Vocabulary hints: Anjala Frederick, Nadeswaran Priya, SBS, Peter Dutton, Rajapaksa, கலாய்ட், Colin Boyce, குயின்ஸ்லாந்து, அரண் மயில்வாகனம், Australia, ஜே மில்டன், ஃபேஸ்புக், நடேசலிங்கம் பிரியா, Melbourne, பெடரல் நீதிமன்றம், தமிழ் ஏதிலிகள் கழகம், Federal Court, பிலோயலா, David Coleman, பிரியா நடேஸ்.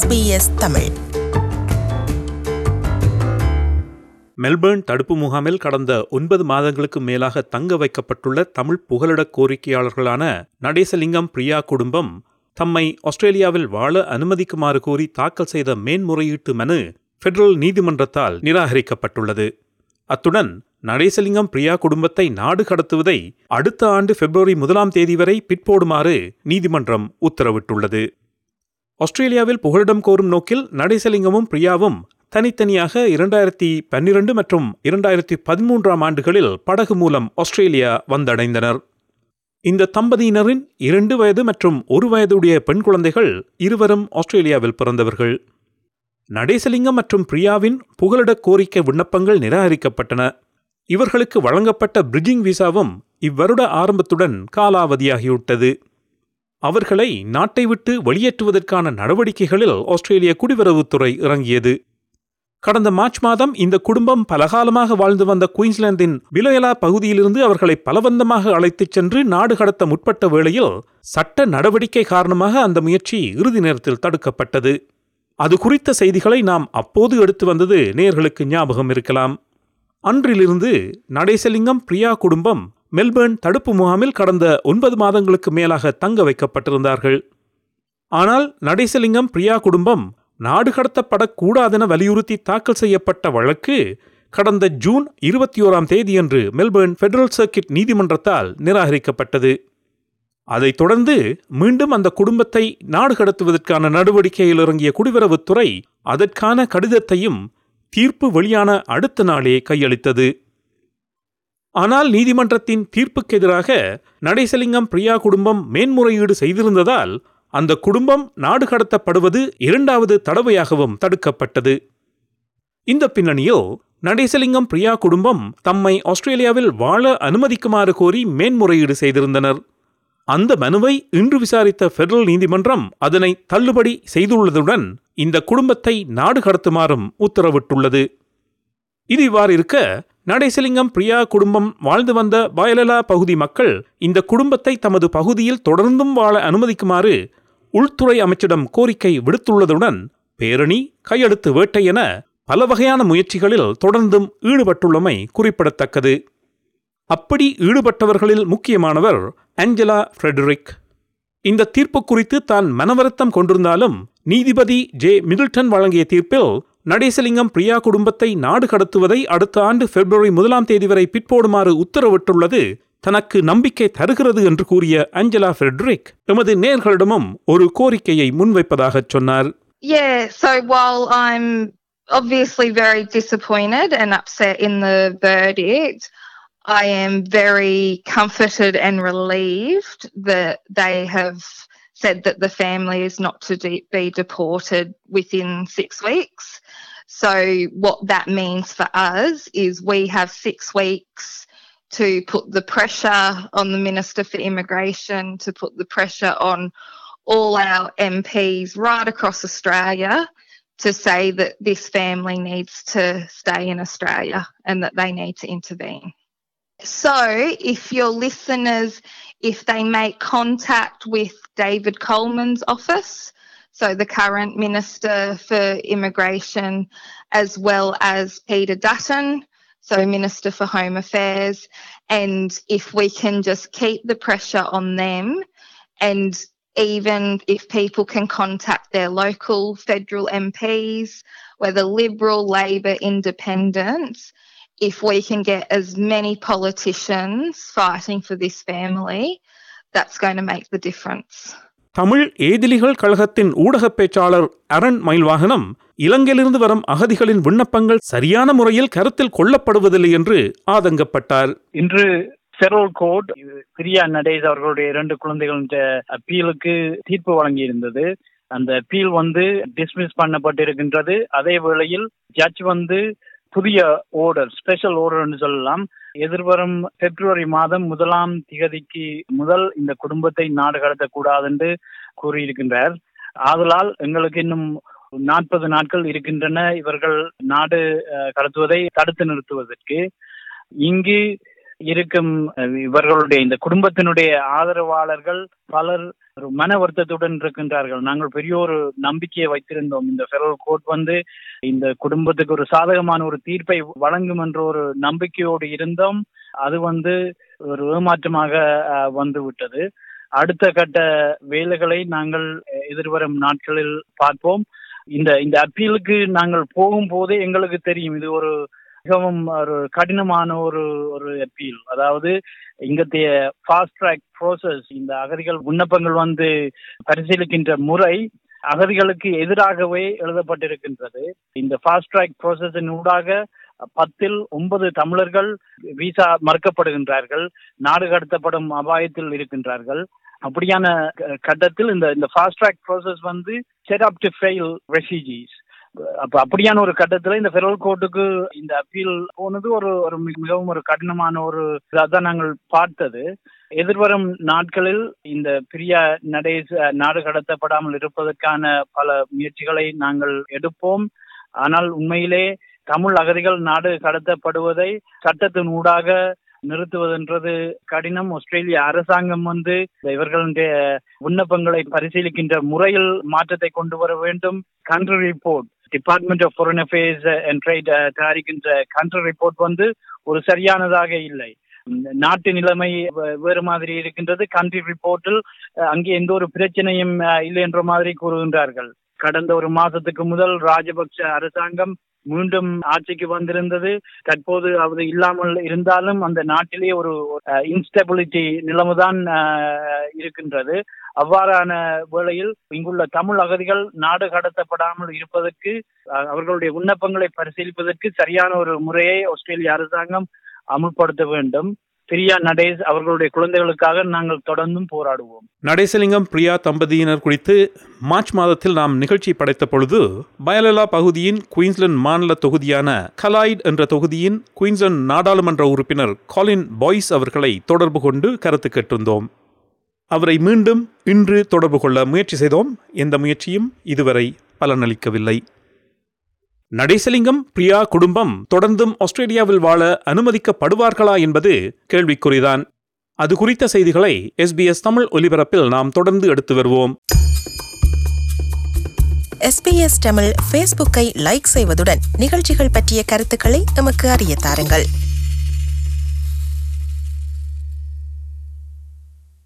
SBS Tamil. Melbourne தடுப்பு முகாமில் கடந்த 9 மாதங்களுக்கு மேலாக தங்க வைக்கப்பட்டுள்ள தமிழ் புகலிட கோரிக்கையாளர்களான நடேசலிங்கம் பிரியா குடும்பம் தம்மை ஆஸ்திரேலியாவில் வாழ அனுமதிக்குமாறு கோரி தாக்கல் செய்த மேன்முறையீட்டு மனு பெடரல் நீதிமன்றத்தால் நிராகரிக்கப்பட்டுள்ளது. அத்துடன் நடேசலிங்கம் பிரியா குடும்பத்தை நாடு கடத்துவதை அடுத்த ஆண்டு February 1 வரை பிற்போடுமாறு நீதிமன்றம் உத்தரவிட்டுள்ளது. ஆஸ்திரேலியாவில் புகலிடம் கோரும் நோக்கில் நடேசலிங்கமும் பிரியாவும் தனித்தனியாக 2012 மற்றும் 2013 ஆண்டுகளில் படகு மூலம் ஆஸ்திரேலியா வந்தடைந்தனர். இந்த தம்பதியினரின் 2 வயது மற்றும் 1 வயதுடைய பெண் குழந்தைகள் இருவரும் ஆஸ்திரேலியாவில் பிறந்தவர்கள். நடேசலிங்கம் மற்றும் பிரியாவின் புகலிட கோரிக்கை விண்ணப்பங்கள் நிராகரிக்கப்பட்டன. இவர்களுக்கு வழங்கப்பட்ட பிரிட்ஜிங் விசாவும் இவ்வருட ஆரம்பத்துடன் காலாவதியாகிவிட்டது. அவர்களை நாட்டை விட்டு வெளியேற்றுவதற்கான நடவடிக்கைகளில் ஆஸ்திரேலிய குடிவரவுத்துறை இறங்கியது. கடந்த March இந்த குடும்பம் பலகாலமாக வாழ்ந்து வந்த குயின்ஸ்லாந்தின் பிலோயலா பகுதியிலிருந்து அவர்களை பலவந்தமாக அழைத்துச் சென்று நாடு கடத்த முற்பட்ட வேளையில் சட்ட நடவடிக்கை காரணமாக அந்த முயற்சி இறுதி நேரத்தில் தடுக்கப்பட்டது. அது குறித்த செய்திகளை நாம் அப்போது எடுத்து வந்தது நேயர்களுக்கு ஞாபகம் இருக்கலாம். அன்றிலிருந்து நடேசலிங்கம் பிரியா குடும்பம் மெல்பேர்ன் தடுப்பு முகாமில் கடந்த 9 மாதங்களுக்கு மேலாக தங்க வைக்கப்பட்டிருந்தார்கள். ஆனால் நடேசலிங்கம் பிரியா குடும்பம் நாடு கடத்தப்படக்கூடாதென வலியுறுத்தி தாக்கல் செய்யப்பட்ட வழக்கு கடந்த June 21 மெல்பேர்ன் பெடரல் சர்க்கிட் நீதிமன்றத்தால் நிராகரிக்கப்பட்டது. அதைத் தொடர்ந்து மீண்டும் அந்த குடும்பத்தை நாடு கடத்துவதற்கான நடவடிக்கையில் இறங்கிய குடிவரவுத்துறை அதற்கான கடிதத்தையும் தீர்ப்பு வெளியான அடுத்த நாளே கையளித்தது. ஆனால் நீதிமன்றத்தின் தீர்ப்புக்கு எதிராக நடேசலிங்கம் பிரியா குடும்பம் மேன்முறையீடு செய்திருந்ததால் அந்த குடும்பம் நாடு கடத்தப்படுவது 2வது தடவையாகவும் தடுக்கப்பட்டது. இந்த பின்னணியோ நடேசலிங்கம் பிரியா குடும்பம் தம்மை ஆஸ்திரேலியாவில் வாழ அனுமதிக்குமாறு கோரி மேன்முறையீடு செய்திருந்தனர். அந்த மனுவை இன்று விசாரித்த பெடரல் நீதிமன்றம் அதனை தள்ளுபடி செய்துள்ளதுடன் இந்த குடும்பத்தை நாடு கடத்துமாறும் உத்தரவிட்டுள்ளது. இது இவ்வாறு இருக்க நடேசலிங்கம் பிரியா குடும்பம் வாழ்ந்து வந்த வயலலா பகுதி மக்கள் இந்த குடும்பத்தை தமது பகுதியில் தொடர்ந்தும் வாழ அனுமதிக்குமாறு உள்துறை அமைச்சிடம் கோரிக்கை விடுத்துள்ளதுடன் பேரணி, கையெழுத்து வேட்டை என பல வகையான முயற்சிகளில் தொடர்ந்தும் ஈடுபட்டுள்ளமை குறிப்பிடத்தக்கது. அப்படி ஈடுபட்டவர்களில் முக்கியமானவர் அஞ்சலா ஃப்ரெடரிக். இந்த தீர்ப்பு குறித்து தான் மனவருத்தம் கொண்டிருந்தாலும் நீதிபதி ஜே மில்டன் வழங்கிய தீர்ப்பில் நடேசலிங்கம் பிரியா குடும்பத்தை நாடு கடத்துவதை அடுத்த ஆண்டு February 1 வரை பிற்போடுமாறு உத்தரவிட்டுள்ளது தனக்கு நம்பிக்கை தருகிறது என்று கூறிய அஞ்சலா ஃப்ரெடரிக் எமது நேயர்களிடமும் ஒரு கோரிக்கையை முன்வைப்பதாக சொன்னார். Obviously very disappointed and upset in the verdict. I am very comforted and relieved that they have said that the family is not to be deported within 6 weeks. So what that means for us is we have 6 weeks to put the pressure on the Minister for Immigration, to put the pressure on all our MPs right across Australia to say that this family needs to stay in Australia and that they need to intervene. So if your listeners, if they make contact with David Coleman's office, so the current Minister for Immigration, as well as Peter Dutton, so Minister for Home Affairs, and if we can just keep the pressure on them, and even if people can contact their local federal MPs, whether Liberal, Labor, Independents, if we can get as many politicians fighting for this family, that's going to make the difference. Tamil ஏதிலிகள் கழகத்தின் ஊடக பேச்சாளர் அரண் மயில்வாகனம் இலங்கையிலிருந்து வரும் அகதிகளின் விண்ணப்பங்கள் சரியான முறையில் கருத்தில் கொள்ளப்படுவதில்லை என்று ஆதங்கப்பட்டார். இன்று Federal Court பிரியா நடேஸ் அவர்களுடைய 2 குழந்தைகளுடைய அப்பீலுக்கு தீர்ப்பு வழங்கியிருந்தது. அந்த அப்பீல் டிஸ்மிஸ் பண்ணப்பட்டிருக்கின்றது. அதே வேளையில் ஜட்ஜ் புதிய ஆர்டர், ஸ்பெஷல் ஆர்டர்னு சொல்லலாம், எதிர்வரும் February 1 முதல் இந்த குடும்பத்தை நாடு கடத்தக்கூடாது என்று கூறியிருக்கின்றார். ஆதலால் எங்களுக்கு இன்னும் 40 நாட்கள் இருக்கின்றன இவர்கள் நாடு கடத்துவதை தடுத்து நிறுத்துவதற்கு. இங்கு இருக்கும் இவர்களுடைய இந்த குடும்பத்தினுடைய ஆதரவாளர்கள் பலர் மன வருத்தத்துடன் இருக்கின்றார்கள். நாங்கள் பெரிய ஒரு நம்பிக்கையை வைத்திருந்தோம், இந்த பெடரல் கோர்ட் வந்து இந்த குடும்பத்துக்கு ஒரு சாதகமான ஒரு தீர்ப்பை வழங்கும் என்ற ஒரு நம்பிக்கையோடு இருந்தோம். அது வந்து ஒரு ஏமாற்றமாக வந்து விட்டது. அடுத்த கட்ட வேலைகளை நாங்கள் எதிர்வரும் நாட்களில் பார்ப்போம். இந்த அப்பீலுக்கு நாங்கள் போகும் போதே எங்களுக்கு தெரியும் இது ஒரு மிகவும் ஒரு கடினமான ஒரு அப்பீல். அதாவது இங்கத்தைய ஃபாஸ்ட் ட்ராக் ப்ராசஸ், இந்த அகதிகள் விண்ணப்பங்கள் வந்து பரிசீலிக்கின்ற முறை அகதிகளுக்கு எதிராகவே எழுதப்பட்டிருக்கின்றது. இந்த ஃபாஸ்ட் ட்ராக் ப்ராசஸின் ஊடாக 10-9 தமிழர்கள் விசா மறுக்கப்படுகின்றார்கள், நாடு கடத்தப்படும் அபாயத்தில் இருக்கின்றார்கள். அப்படியான கட்டத்தில் இந்த ஃபாஸ்ட் ட்ராக் ப்ராசஸ் வந்து set up to fail refugees. அப்ப அப்படியான ஒரு கட்டத்துல இந்த பெடரல் கோர்ட்டுக்கு இந்த அப்பீல் போனது ஒரு மிகவும் ஒரு கடினமான ஒரு இதான் நாங்கள் பார்த்தது. எதிர்வரும் நாட்களில் இந்த பிரியா நடேஸ் நாடு கடத்தப்படாமல் இருப்பதற்கான பல முயற்சிகளை நாங்கள் எடுப்போம். ஆனால் உண்மையிலே தமிழ் அகதிகள் நாடு கடத்தப்படுவதை சட்டத்தின் ஊடாக நிறுத்துவதென்றது கடினம். ஆஸ்திரேலிய அரசாங்கம் வந்து இவர்களுடைய விண்ணப்பங்களை பரிசீலிக்கின்ற முறையில் மாற்றத்தை கொண்டு வர வேண்டும். Country report department of foreign affairs and trade தயாரிக்கின்ற கண்ட்ரி ரிப்போர்ட் வந்து ஒரு சரியானதாக இல்லை. நாட்டு நிலைமை வேறு மாதிரி இருக்கின்றது. கண்ட்ரி ரிப்போர்ட்டில் அங்கே எந்த ஒரு பிரச்சனையும் இல்லை என்ற மாதிரி கூறுகின்றார்கள். கடந்த ஒரு மாசத்துக்கு முதல் ராஜபக்ச அரசாங்கம் மீண்டும் ஆட்சிக்கு வந்திருந்தது. தற்போது அது இல்லாமல் இருந்தாலும் அந்த நாட்டிலேயே ஒரு இன்ஸ்டெபிலிட்டி நிலைமைதான் இருக்கின்றது. அவ்வாறான வேளையில் இங்குள்ள தமிழ் அகதிகள் நாடு கடத்தப்படாமல் இருப்பதற்கு அவர்களுடைய விண்ணப்பங்களை பரிசீலிப்பதற்கு சரியான ஒரு முறையை ஆஸ்திரேலிய அரசாங்கம் அமுல்படுத்த வேண்டும். பிரியா நடேஸ் அவர்களுடைய குழந்தைகளுக்காக நாங்கள் தொடர்ந்தும் போராடுவோம். நடேசலிங்கம் பிரியா தம்பதியினர் குறித்து மார்ச் மாதத்தில் நாம் நிகழ்ச்சி படைத்த பொழுது பயலலா பகுதியின் குயின்ஸ்லாந்து மாநில தொகுதியான கலாய்ட் என்ற தொகுதியின் குயின்ஸ்லாந்து நாடாளுமன்ற உறுப்பினர் காலின் பாய்ஸ் அவர்களை தொடர்பு கொண்டு கருத்து கேட்டிருந்தோம். அவரை மீண்டும் இன்று தொடர்பு கொள்ள முயற்சி செய்தோம். எந்த முயற்சியும் இதுவரை பலனளிக்கவில்லை. நடேசலிங்கம் பிரியா குடும்பம் தொடர்ந்தும் ஆஸ்திரேலியாவில் வாழ அனுமதிக்கப்படுவார்களா என்பது கேள்விக்குறிதான். அது குறித்த செய்திகளை SBS தமிழ் ஒலிபரப்பில் நாம் தொடர்ந்து எடுத்து வருவோம். SBS தமிழ் ஃபேஸ்புக்கை லைக் செய்வதுடன் நிகழ்ச்சிகள் பற்றிய கருத்துக்களை நமக்கு அறிய தாருங்கள்.